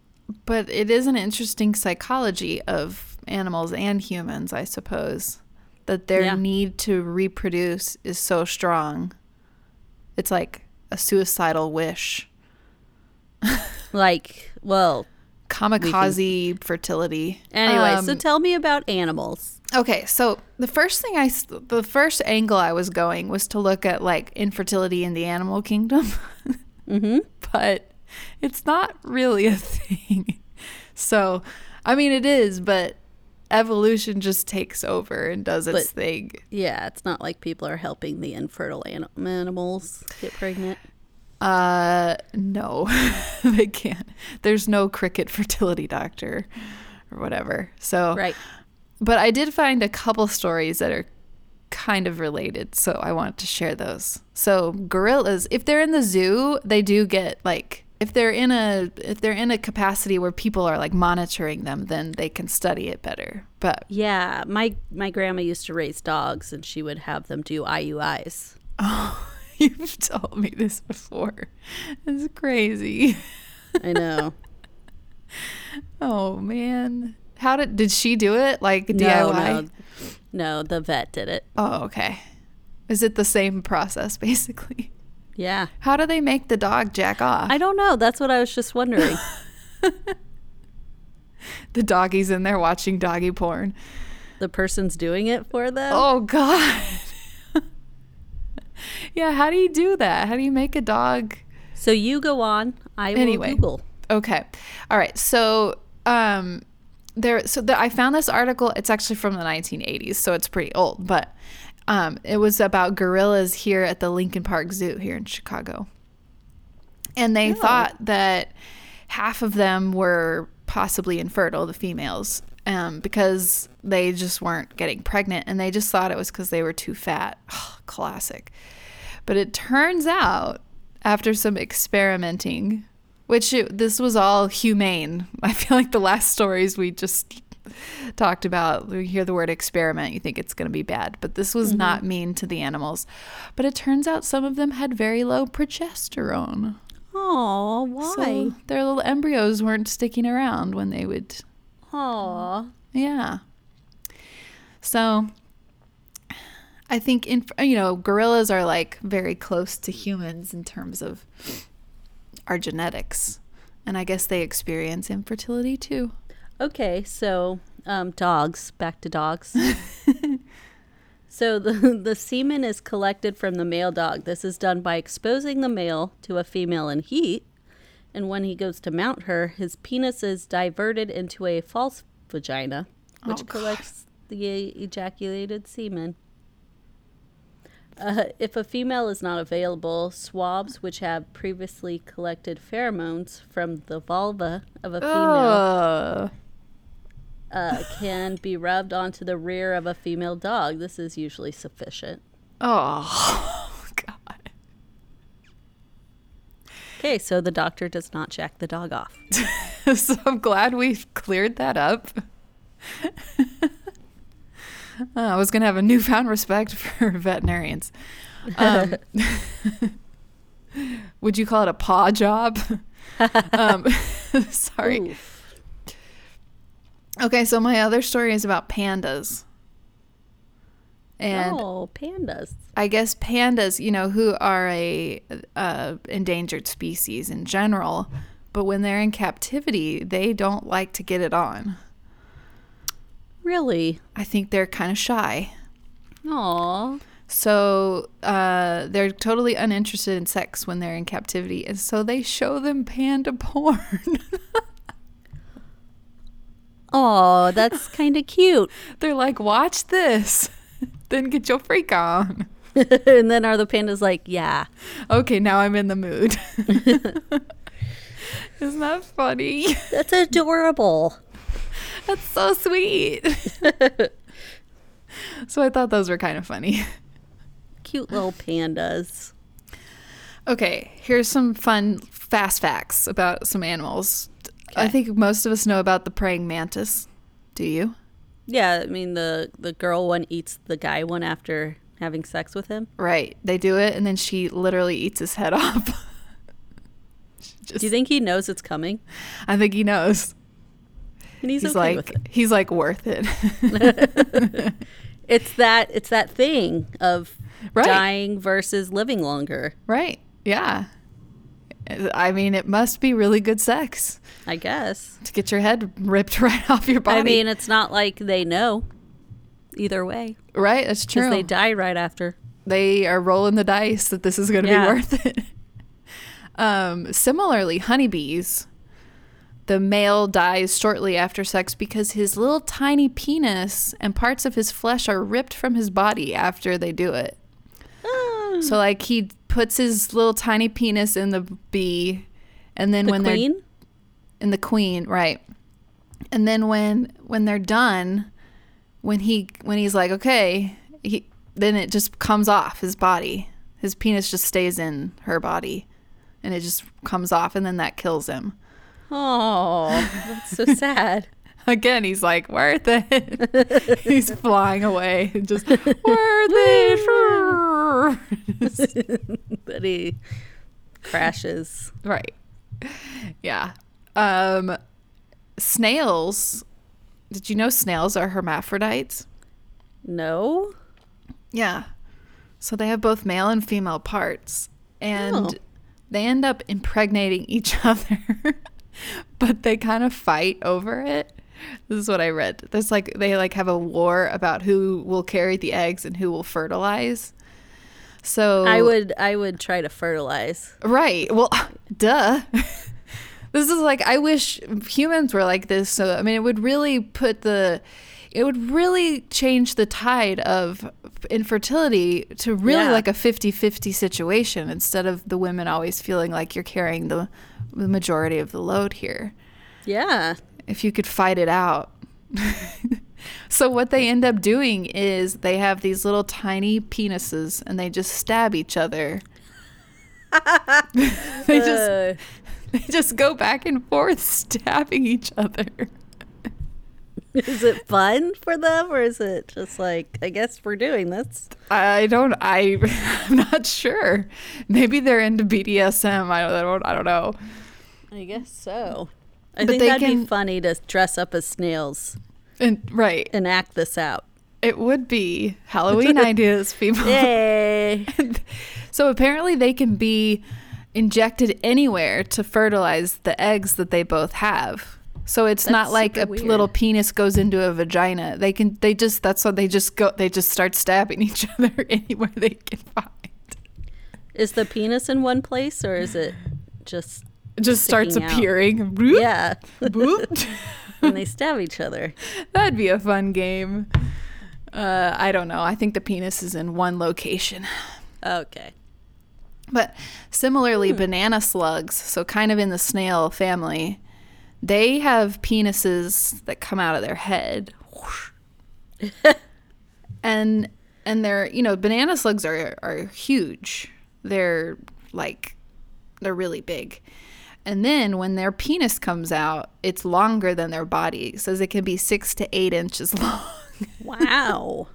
But it is an interesting psychology of animals and humans, I suppose, that their yeah. need to reproduce is so strong. It's like a suicidal wish. Like, well... Kamikaze can... fertility. Anyway, um, so tell me about animals. Okay, so the first thing I, the first angle I was going was to look at like infertility in the animal kingdom, mm-hmm. but it's not really a thing. So, I mean, it is, but evolution just takes over and does its but, thing. Yeah, it's not like people are helping the infertile anim- animals get pregnant. Uh, no, they can't. There's no cricket fertility doctor or whatever. So, right. But I did find a couple stories that are kind of related, so I wanted to share those. So gorillas, if they're in the zoo, they do get like, if they're in a, if they're in a capacity where people are like monitoring them, then they can study it better. But yeah, my, my grandma used to raise dogs and she would have them do I U Is. Oh, you've told me this before. It's crazy. I know. Oh, man. How did did she do it? Like no, D I Y? No. No, the vet did it. Oh, okay. Is it the same process, basically? Yeah. How do they make the dog jack off? I don't know. That's what I was just wondering. The doggy's in there watching doggy porn. The person's doing it for them? Oh, God. Yeah, how do you do that? How do you make a dog? So you go on. I will anyway. Google. Okay. All right. So um, there. So the, I found this article. It's actually from the nineteen eighties, so it's pretty old. But um, it was about gorillas here at the Lincoln Park Zoo here in Chicago. And they oh. thought that half of them were possibly infertile, the females, um, because they just weren't getting pregnant. And they just thought it was because they were too fat. Oh, classic. But it turns out, after some experimenting, which it, this was all humane. I feel like the last stories we just talked about, we hear the word experiment, you think it's going to be bad. But this was mm-hmm. not mean to the animals. But it turns out some of them had very low progesterone. Oh, why? So their little embryos weren't sticking around when they would. Oh. Yeah. So I think, in, you know, gorillas are like very close to humans in terms of our genetics. And I guess they experience infertility too. Okay, so um, dogs, back to dogs. So the, the semen is collected from the male dog. This is done by exposing the male to a female in heat. And when he goes to mount her, his penis is diverted into a false vagina, which oh, collects the ejaculated semen. Uh, if a female is not available, swabs, which have previously collected pheromones from the vulva of a female, uh. Uh, can be rubbed onto the rear of a female dog. This is usually sufficient. Oh, God. Okay, so the doctor does not jack the dog off. So I'm glad we've cleared that up. Oh, I was going to have a newfound respect for veterinarians. Um, would you call it a paw job? um, sorry. Oof. Okay, so my other story is about pandas. And oh, pandas. I guess pandas, you know, who are a uh, endangered species in general, but when they're in captivity, they don't like to get it on. Really? I think they're kind of shy. Aww. So uh, they're totally uninterested in sex when they're in captivity, and so they show them panda porn. Oh, that's kind of cute. They're like, watch this, then get your freak on. And then are the pandas like, yeah. Okay, now I'm in the mood. Isn't that funny? That's adorable. That's so sweet. So I thought those were kind of funny. Cute little pandas. Okay, here's some fun fast facts about some animals. Okay. I think most of us know about the praying mantis. Do you? Yeah, I mean, the, the girl one eats the guy one after having sex with him. Right. They do it, and then she literally eats his head off. Just, do you think he knows it's coming? I think he knows. And he's, he's okay like with it. He's like worth it. It's that it's that thing of right. dying versus living longer. Right. Yeah. I mean, it must be really good sex, I guess, to get your head ripped right off your body. I mean, it's not like they know either way. Right. That's true. Because they die right after. They are rolling the dice that this is going to yeah. be worth it. Um, similarly, honeybees. The male dies shortly after sex because his little tiny penis and parts of his flesh are ripped from his body after they do it. Mm. So, like, he puts his little tiny penis in the bee, and then the when queen? they're in the queen, right? And then when when they're done, when he when he's like, okay, he then it just comes off his body. His penis just stays in her body, and it just comes off, and then that kills him. Oh, that's so sad. Again, he's like, worth it. He's flying away. Just, worth it. But he crashes. Right. Yeah. Um, snails. Did you know snails are hermaphrodites? No. Yeah. So they have both male and female parts. and oh. they end up impregnating each other, but they kind of fight over it. This is what I read. There's like they like have a war about who will carry the eggs and who will fertilize. So I would I would try to fertilize. Right. Well, duh. This is like, I wish humans were like this. So, I mean, it would really put the, it would really change the tide of infertility to really yeah. like a fifty-fifty situation instead of the women always feeling like you're carrying the, the majority of the load here. Yeah. If you could fight it out. So what they end up doing is they have these little tiny penises and they just stab each other. They just... Uh. They just go back and forth stabbing each other. Is it fun for them, or is it just like, I guess we're doing this? I don't, I, I'm not sure. Maybe they're into B D S M. I don't, I don't know. I guess so. I but think that'd can, be funny to dress up as snails. And, right. And act this out. It would be Halloween ideas, people. Yay. So apparently they can be injected anywhere to fertilize the eggs that they both have. So it's that's not like a weird. Little penis goes into a vagina. They can, they just, that's what they just go, they just start stabbing each other anywhere they can find. Is the penis in one place, or is it just It just starts out? Appearing. Boop, yeah. Boop. And they stab each other. That'd be a fun game. Uh, I don't know. I think the penis is in one location. Okay. But similarly, hmm. banana slugs, so kind of in the snail family, they have penises that come out of their head. and and they're, you know, banana slugs are, are huge. They're like, they're really big. And then when their penis comes out, it's longer than their body. So it can be six to eight inches long. Wow.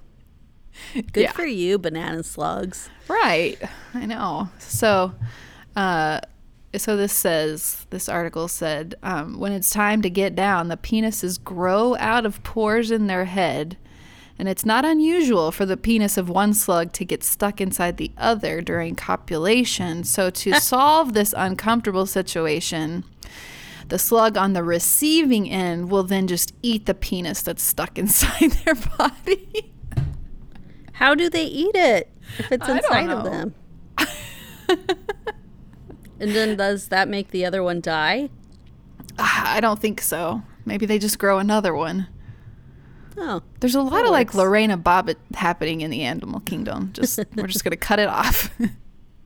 Good yeah. for you, banana slugs. Right. I know. So uh, so this says, this article said, um, when it's time to get down, the penises grow out of pores in their head. And it's not unusual for the penis of one slug to get stuck inside the other during copulation. So to solve this uncomfortable situation, the slug on the receiving end will then just eat the penis that's stuck inside their body. How do they eat it if it's inside of them? And then does that make the other one die? I don't think so. Maybe they just grow another one. Oh. There's a lot of like Lorena Bobbitt happening in the animal kingdom. Just we're just going to cut it off.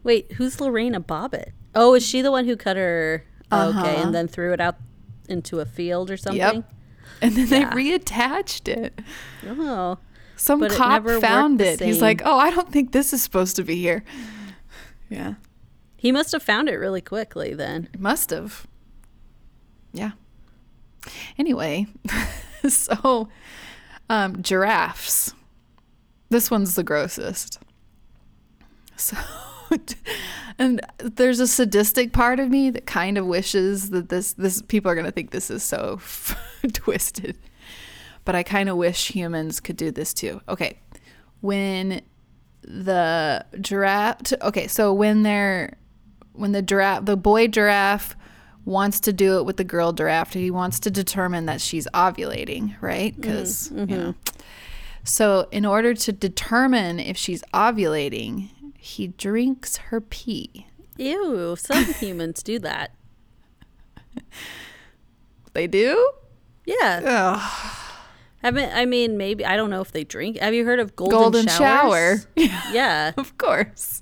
Wait, who's Lorena Bobbitt? Oh, is she the one who cut her? Uh-huh. Okay, and then threw it out into a field or something? Yep. And then yeah. they reattached it. Oh. Some but cop it found it. He's like, oh, I don't think this is supposed to be here. Yeah. He must have found it really quickly then. Must have. Yeah. Anyway, so um, giraffes. This one's the grossest. So, and there's a sadistic part of me that kind of wishes that this, this people are going to think this is so twisted. But I kind of wish humans could do this too. Okay, when the giraffe, t- okay, so when they're, when the giraffe, the boy giraffe wants to do it with the girl giraffe, he wants to determine that she's ovulating, right? Because, mm-hmm. you know. So in order to determine if she's ovulating, he drinks her pee. Ew, some humans do that. They do? Yeah. Ugh. I mean, I mean, maybe, I don't know if they drink. Have you heard of golden, golden showers? Golden shower. Yeah. Of course.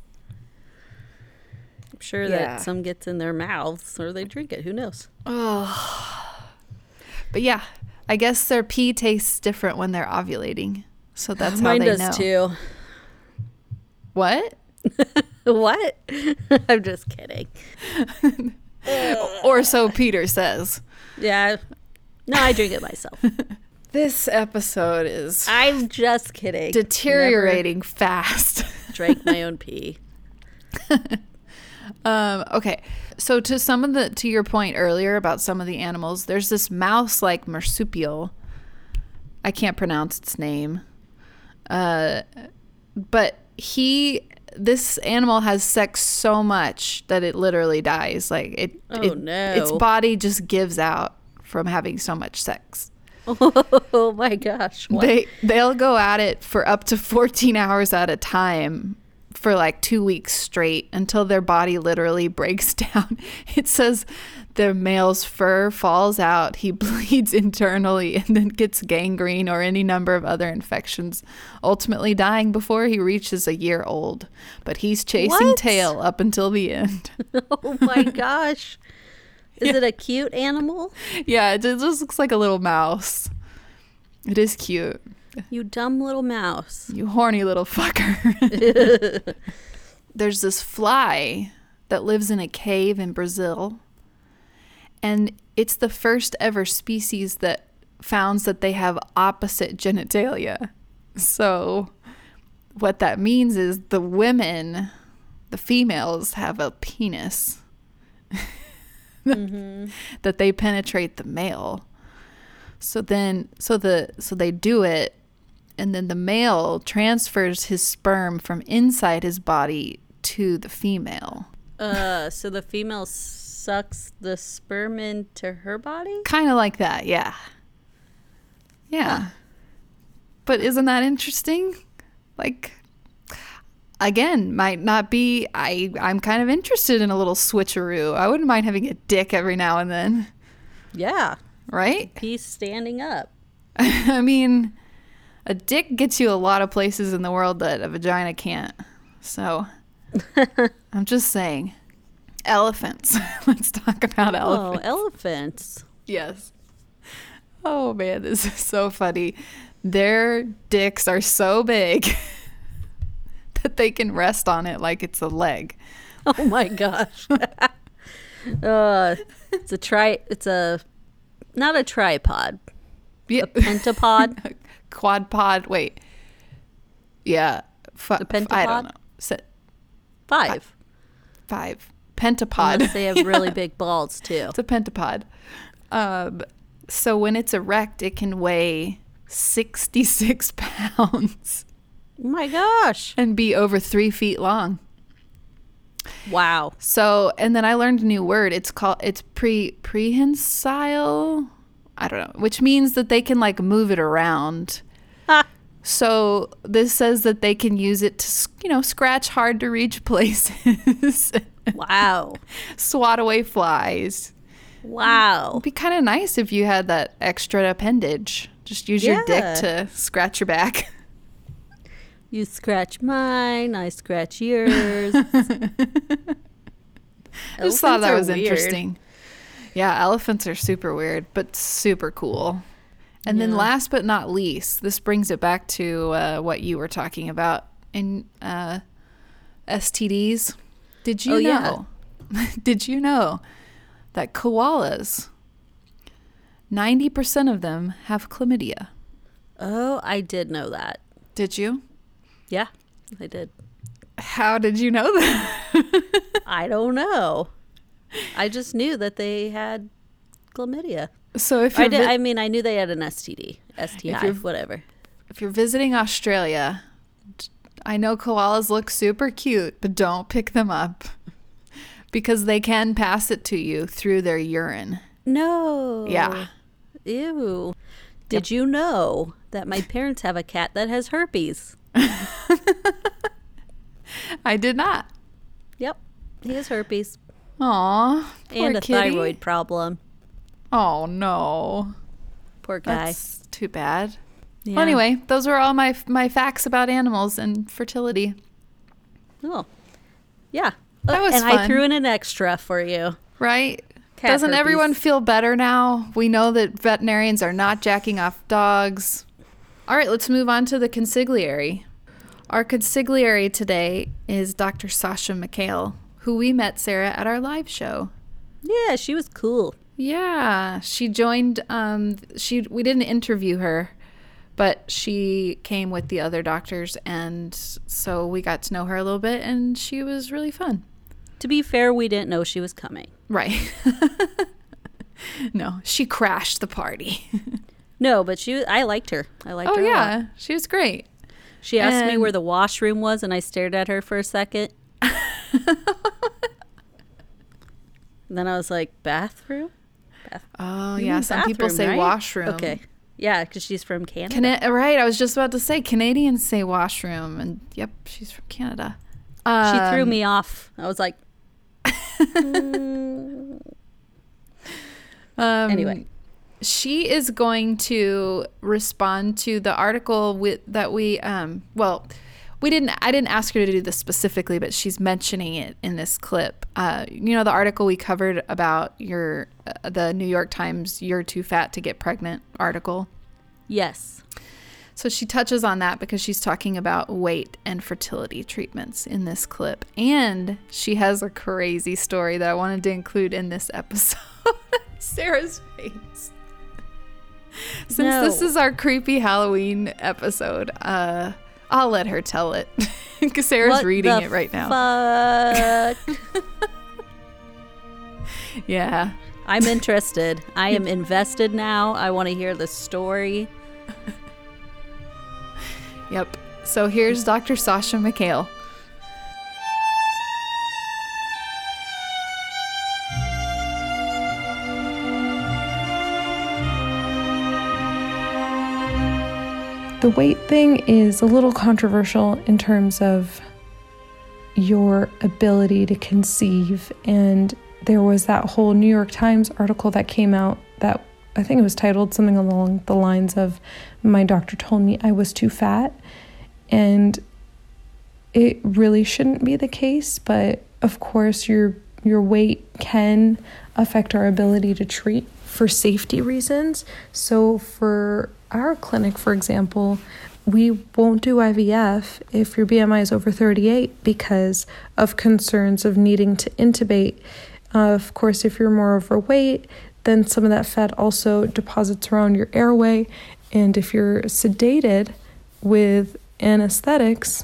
I'm sure yeah. that some gets in their mouths or they drink it. Who knows? Oh. But yeah, I guess their pee tastes different when they're ovulating. So that's how Mine they know. Mine does too. What? What? I'm just kidding. Or so Peter says. Yeah. No, I drink it myself. This episode is... I'm just kidding. Deteriorating Never fast. Drank my own pee. um, okay. So to some of the... To your point earlier about some of the animals, there's this mouse-like marsupial. I can't pronounce its name. Uh, but he this animal has sex so much that it literally dies. Like it, oh, it no. its body just gives out from having so much sex. Oh my gosh. What? They they'll go at it for up to fourteen hours at a time for like two weeks straight until their body literally breaks down. It says the male's fur falls out, he bleeds internally, and then gets gangrene or any number of other infections, ultimately dying before he reaches a year old. But he's chasing what? tail up until the end. Oh my gosh. Is yeah. it a cute animal? Yeah, it just looks like a little mouse. It is cute. You dumb little mouse. You horny little fucker. There's this fly that lives in a cave in Brazil. And it's the first ever species that founds that they have opposite genitalia. So what that means is the women, the females, have a penis. Mm-hmm. That they penetrate the male. So then so the so they do it, and then the male transfers his sperm from inside his body to the female. Uh so the female sucks the sperm into her body? Kind of like that, yeah. Yeah. Huh. But isn't that interesting? Like, again, might not be. I, I'm kind of interested in a little switcheroo. I wouldn't mind having a dick every now and then. Yeah. Right? He's standing up. I mean, a dick gets you a lot of places in the world that a vagina can't. So, I'm just saying. Elephants. Let's talk about elephants. Oh, elephants. Yes. Oh, man, this is so funny. Their dicks are so big. They can rest on it like it's a leg. Oh my gosh. uh, it's a tri it's a not a tripod. Yeah. A pentapod. Quad pod. Wait. Yeah. F- the pentapod? I don't know. Se- five. Five. Pentapod. Unless they have yeah. really big balls too. It's a pentapod. Um, so when it's erect, it can weigh sixty-six pounds. Oh my gosh. And be over three feet long. Wow. So, and then I learned a new word. It's called, it's pre, prehensile. I don't know, which means that they can like move it around. Ah. So this says that they can use it to, you know, scratch hard to reach places. Wow. Swat away flies. Wow. It'd be kind of nice if you had that extra appendage. Just use yeah. your dick to scratch your back. You scratch mine, I scratch yours. I just thought that was weird. Interesting. Yeah, elephants are super weird, but super cool. And yeah. then last but not least, this brings it back to uh, what you were talking about in uh, S T Ds. Did you oh, know? Yeah. Did you know that koalas, ninety percent of them have chlamydia? Oh, I did know that. Did you? Yeah, I did. How did you know that? I don't know. I just knew that they had chlamydia. So if I, did, vi- I mean, I knew they had an S T D, S T I, if whatever. If you're visiting Australia, I know koalas look super cute, but don't pick them up because they can pass it to you through their urine. No. Yeah. Ew. Did you know that my parents have a cat that has herpes? I did not. Yep. He has herpes. Aw. And a kitty. Thyroid problem. Oh, no. Poor guy. That's too bad. Yeah. Well, anyway, those were all my my facts about animals and fertility. Oh. Yeah. That was and fun. And I threw in an extra for you. Right? Cat Doesn't herpes. Everyone feel better now? We know that veterinarians are not jacking off dogs. All right, let's move on to the consigliere. Our consigliere today is Doctor Sasha Mikhael, who we met, Sarah, at our live show. Yeah, she was cool. Yeah, she joined. Um, she we didn't interview her, but she came with the other doctors, and so we got to know her a little bit, and she was really fun. To be fair, we didn't know she was coming. Right. No, she crashed the party. No, but she I liked her. I liked oh, her. Oh yeah, a lot. She was great. She asked and me where the washroom was, and I stared at her for a second. Then I was like, bathroom? Bath- oh, yeah. Some bathroom, people say right? washroom. Okay. Yeah, because she's from Canada. Cana- right. I was just about to say, Canadians say washroom. And, yep, she's from Canada. Um, she threw me off. I was like. mm. um, anyway. She is going to respond to the article with, that we, um, well, we didn't, I didn't ask her to do this specifically, but she's mentioning it in this clip. Uh, you know, the article we covered about your, uh, the New York Times, "You're Too Fat to Get Pregnant" article. Yes. So she touches on that because she's talking about weight and fertility treatments in this clip. And she has a crazy story that I wanted to include in this episode. Sarah's face. Since no. this is our creepy Halloween episode, uh, I'll let her tell it. Because Sarah's what reading it right now. Fuck. Yeah. I'm interested. I am invested now. I want to hear the story. Yep. So here's Doctor Sasha Mikhael. The weight thing is a little controversial in terms of your ability to conceive, and there was that whole New York Times article that came out that I think it was titled something along the lines of, "My doctor told me I was too fat," and it really shouldn't be the case, but of course your your weight can affect our ability to treat for safety reasons. So for our clinic, for example, we won't do I V F if your B M I is over thirty-eight because of concerns of needing to intubate. Uh, of course, if you're more overweight, then some of that fat also deposits around your airway. And if you're sedated with anesthetics,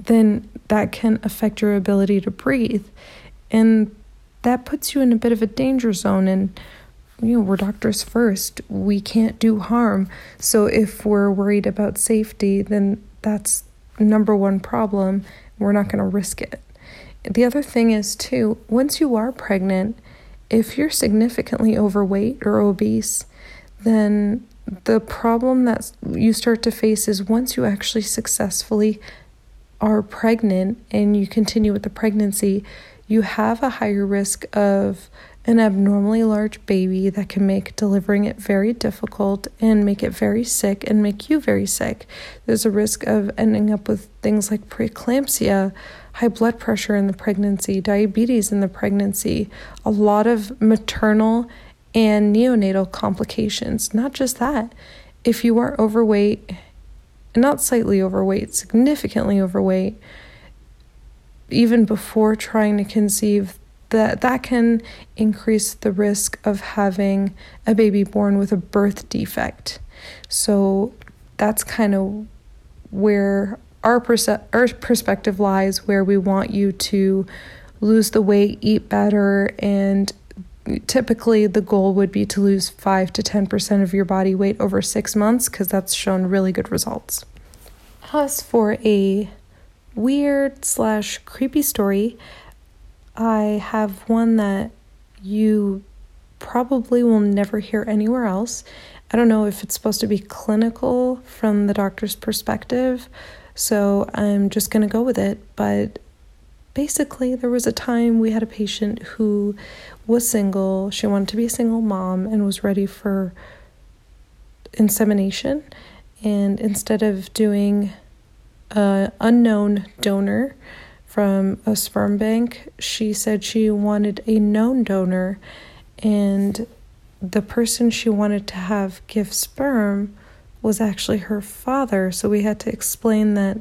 then that can affect your ability to breathe. And that puts you in a bit of a danger zone. And you know, we're doctors first. We can't do harm. So if we're worried about safety, then that's number one problem. We're not going to risk it. The other thing is, too, once you are pregnant, if you're significantly overweight or obese, then the problem that you start to face is once you actually successfully are pregnant and you continue with the pregnancy, you have a higher risk of an abnormally large baby that can make delivering it very difficult and make it very sick and make you very sick. There's a risk of ending up with things like preeclampsia, high blood pressure in the pregnancy, diabetes in the pregnancy, a lot of maternal and neonatal complications. Not just that. If you are overweight, not slightly overweight, significantly overweight, even before trying to conceive, that that can increase the risk of having a baby born with a birth defect. So that's kind of where our perce- our perspective lies, where we want you to lose the weight, eat better, and typically the goal would be to lose five to ten percent of your body weight over six months because that's shown really good results. As for a weird slash creepy story, I have one that you probably will never hear anywhere else. I don't know if it's supposed to be clinical from the doctor's perspective, so I'm just going to go with it. But basically, there was a time we had a patient who was single. She wanted to be a single mom and was ready for insemination. And instead of doing an unknown donor from a sperm bank, she said she wanted a known donor, and the person she wanted to have give sperm was actually her father. So we had to explain that,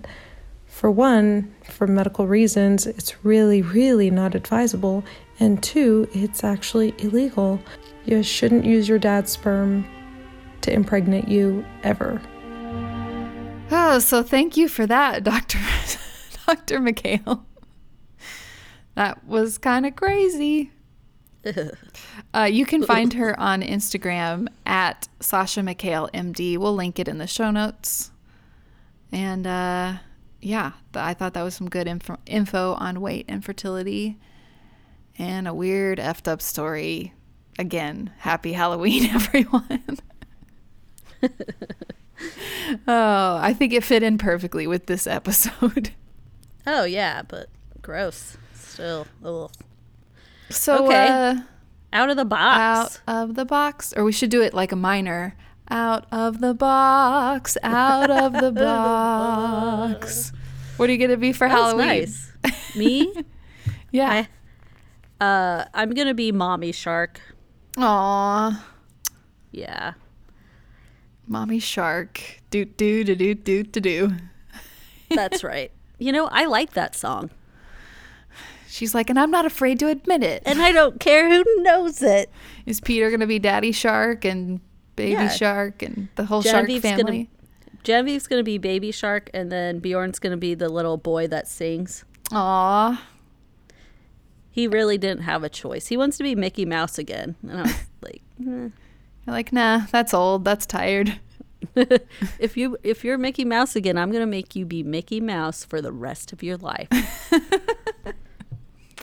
for one, for medical reasons, it's really, really not advisable, and two, it's actually illegal. You shouldn't use your dad's sperm to impregnate you ever. Oh, so thank you for that, Doctor Doctor Mikhael. That was kind of crazy. Uh, you can find her on Instagram at sasha mikhael m d. We'll link it in the show notes. And uh, yeah, I thought that was some good info, info on weight and fertility and a weird effed up story. Again, happy Halloween, everyone. Oh, I think it fit in perfectly with this episode. Oh, yeah, but gross. Still. Ugh. So, okay. uh, out of the box. Out of the box. Or we should do it like a minor. Out of the box. Out of the box. What are you going to be for that Halloween? Nice. Me? Yeah. I, uh, I'm going to be Mommy Shark. Aw. Yeah. Mommy Shark. Do do do do do do do. That's right. You know, I like that song. She's like, and I'm not afraid to admit it. And I don't care who knows it. Is Peter going to be Daddy Shark and Baby yeah. Shark and the whole Genevieve's shark family? Gonna, Genevieve's going to be Baby Shark, and then Bjorn's going to be the little boy that sings. Aw. He really didn't have a choice. He wants to be Mickey Mouse again. And I was like, eh. You're like, nah, that's old. That's tired. if you if you're Mickey Mouse again, I'm gonna make you be Mickey Mouse for the rest of your life.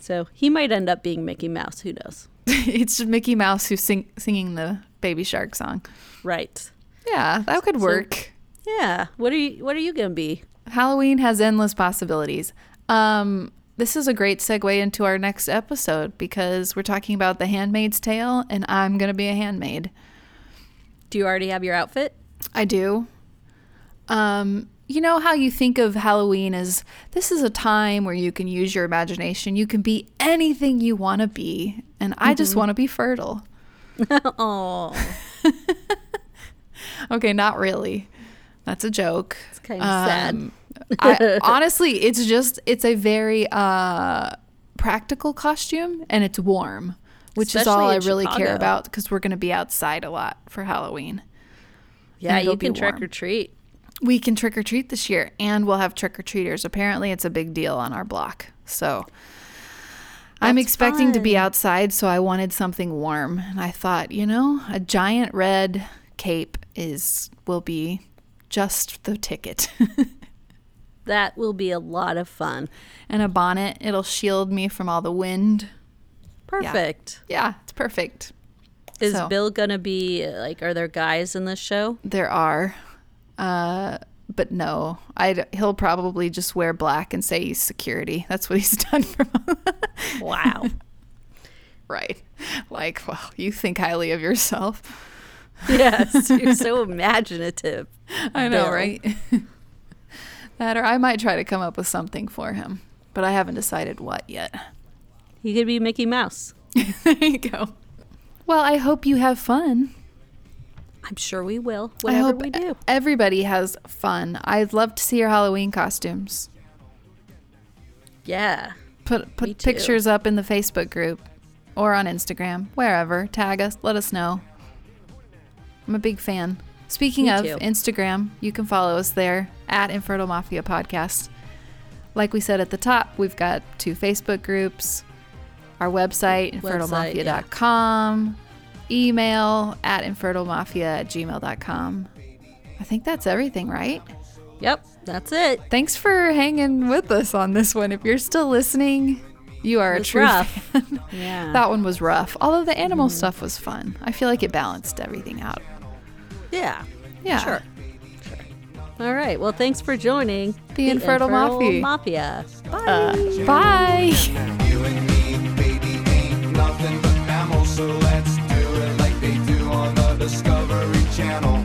So he might end up being Mickey Mouse. Who knows? It's just Mickey Mouse who's sing, singing the Baby Shark song. Right. Yeah, that could work. So, yeah. What are you What are you gonna be? Halloween has endless possibilities. Um, this is a great segue into our next episode because we're talking about The Handmaid's Tale, and I'm gonna be a handmaid. Do you already have your outfit? I do. Um, you know how you think of Halloween as this is a time where you can use your imagination. You can be anything you want to be. And I mm-hmm. just want to be fertile. Oh. Okay, not really. That's a joke. It's kind of um, sad. I, honestly, it's just, it's a very uh, practical costume, and it's warm. Which Especially is all I really Chicago. care about because we're going to be outside a lot for Halloween. Yeah, you can trick or treat. We can trick or treat this year, and we'll have trick or treaters. Apparently, it's a big deal on our block. So That's I'm expecting fun. to be outside, so I wanted something warm. And I thought, you know, a giant red cape is will be just the ticket. That will be a lot of fun. And a bonnet. It'll shield me from all the wind. Perfect. Yeah. yeah, it's perfect. Is so. Bill gonna be like? Are there guys in this show? There are, uh, but no. I he'll probably just wear black and say he's security. That's what he's done for. Wow. Right. Like, well, you think highly of yourself. Yes, you're so imaginative. I know, Bill. Right? That, or I might try to come up with something for him, but I haven't decided what yet. He could be Mickey Mouse. There you go. Well, I hope you have fun. I'm sure we will. Whatever I hope we do. Everybody has fun. I'd love to see your Halloween costumes. Yeah. Put put pictures up in the Facebook group or on Instagram, wherever. Tag us. Let us know. I'm a big fan. Speaking of Instagram, you can follow us there at Infertile Mafia Podcast. Like we said at the top, we've got two Facebook groups. Our website, infertile mafia dot com, yeah. Email at infertilemafia at gmail dot com. I think that's everything, right? Yep, that's it. Thanks for hanging with us on this one. If you're still listening, you are a true rough. fan. Yeah. That one was rough. Although the animal mm. stuff was fun. I feel like it balanced everything out. Yeah. Yeah. Sure. sure. All right. Well, thanks for joining the, the Infertile, Infertile Mafia. Mafia. Bye. Uh, bye. Nothing but mammals, so let's do it like they do on the Discovery Channel.